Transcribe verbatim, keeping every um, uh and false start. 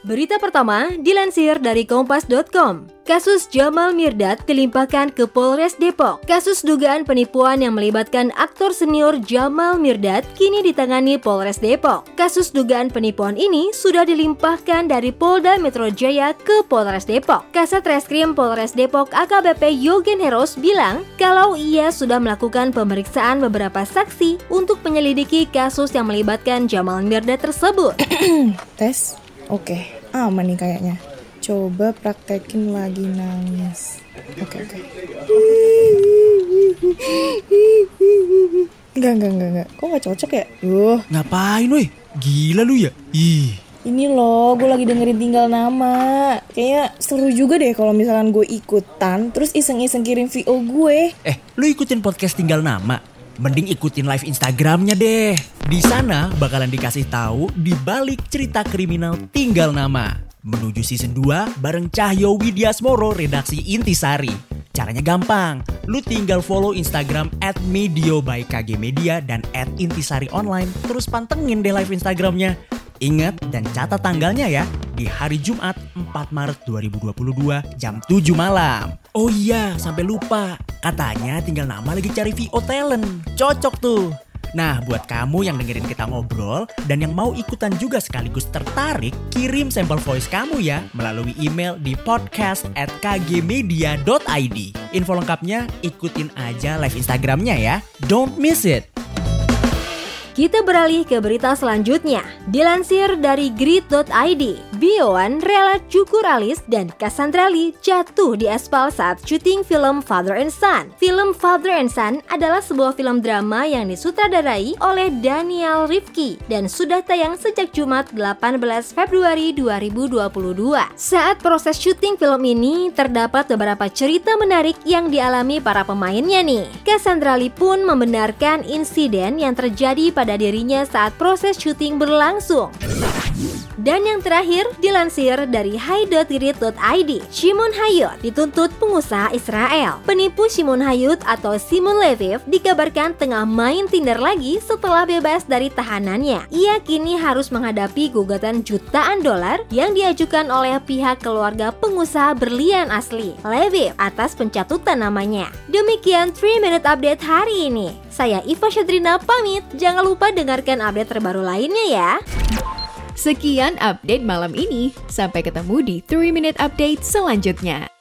Berita pertama dilansir dari kompas dot com. Kasus Jamal Mirdad dilimpahkan ke Polres Depok. Kasus dugaan penipuan yang melibatkan aktor senior Jamal Mirdad kini ditangani Polres Depok. Kasus dugaan penipuan ini sudah dilimpahkan dari Polda Metro Jaya ke Polres Depok. Kasat Reskrim Polres Depok A K B P Yogen Heros bilang kalau ia sudah melakukan pemeriksaan beberapa saksi untuk menyelidiki kasus yang melibatkan Jamal Mirdad tersebut. Tes? Oke, okay. Aman nih kayaknya. Coba praktekin lagi nangis. Oke, okay, oke. Okay. Enggak, enggak, enggak, enggak. Kok gak cocok ya? Uh. Ngapain weh? Gila lu ya? Ih. Ini loh, gue lagi dengerin Tinggal Nama. Kayaknya seru juga deh kalau misalkan gue ikutan, terus iseng-iseng kirim V O gue. Eh, lu ikutin podcast Tinggal Nama? Mending ikutin live Instagramnya deh. Di sana bakalan dikasih tahu di balik cerita kriminal Tinggal Nama. Menuju season dua bareng Cahyo Widiasmoro redaksi Intisari. Caranya gampang, lu tinggal follow Instagram at medio by K G Media dan at intisari online. Terus pantengin deh live Instagramnya. Ingat dan catat tanggalnya ya, di hari Jumat empat Maret dua ribu dua puluh dua jam tujuh malam. Oh iya, sampai lupa, katanya Tinggal Nama lagi cari V O talent. Cocok tuh. Nah, buat kamu yang dengerin kita ngobrol dan yang mau ikutan juga sekaligus tertarik, kirim sampel voice kamu ya melalui email di podcast at k g media dot i d. Info lengkapnya ikutin aja live Instagramnya ya. Don't miss it. Kita beralih ke berita selanjutnya. Dilansir dari grid dot i d, Bio One rela cukur alis dan Cassandra Lee jatuh di aspal saat syuting film Father and Son. Film Father and Son adalah sebuah film drama yang disutradarai oleh Daniel Rifki dan sudah tayang sejak Jumat delapan belas Februari dua ribu dua puluh dua. Saat proses syuting film ini, terdapat beberapa cerita menarik yang dialami para pemainnya nih. Cassandra Lee pun membenarkan insiden yang terjadi pada dirinya saat proses syuting berlangsung. Dan yang terakhir dilansir dari hai dot grid dot i d, Shimon Hayut dituntut pengusaha Israel. Penipu Shimon Hayut atau Simon Leviev dikabarkan tengah main Tinder lagi setelah bebas dari tahanannya. Ia kini harus menghadapi gugatan jutaan dolar yang diajukan oleh pihak keluarga pengusaha berlian asli Leviev atas pencatutan namanya. Demikian three minute update hari ini. Saya Ifa Shadrina pamit. Jangan lupa dengarkan update terbaru lainnya ya. Sekian update malam ini. Sampai ketemu di three minute update selanjutnya.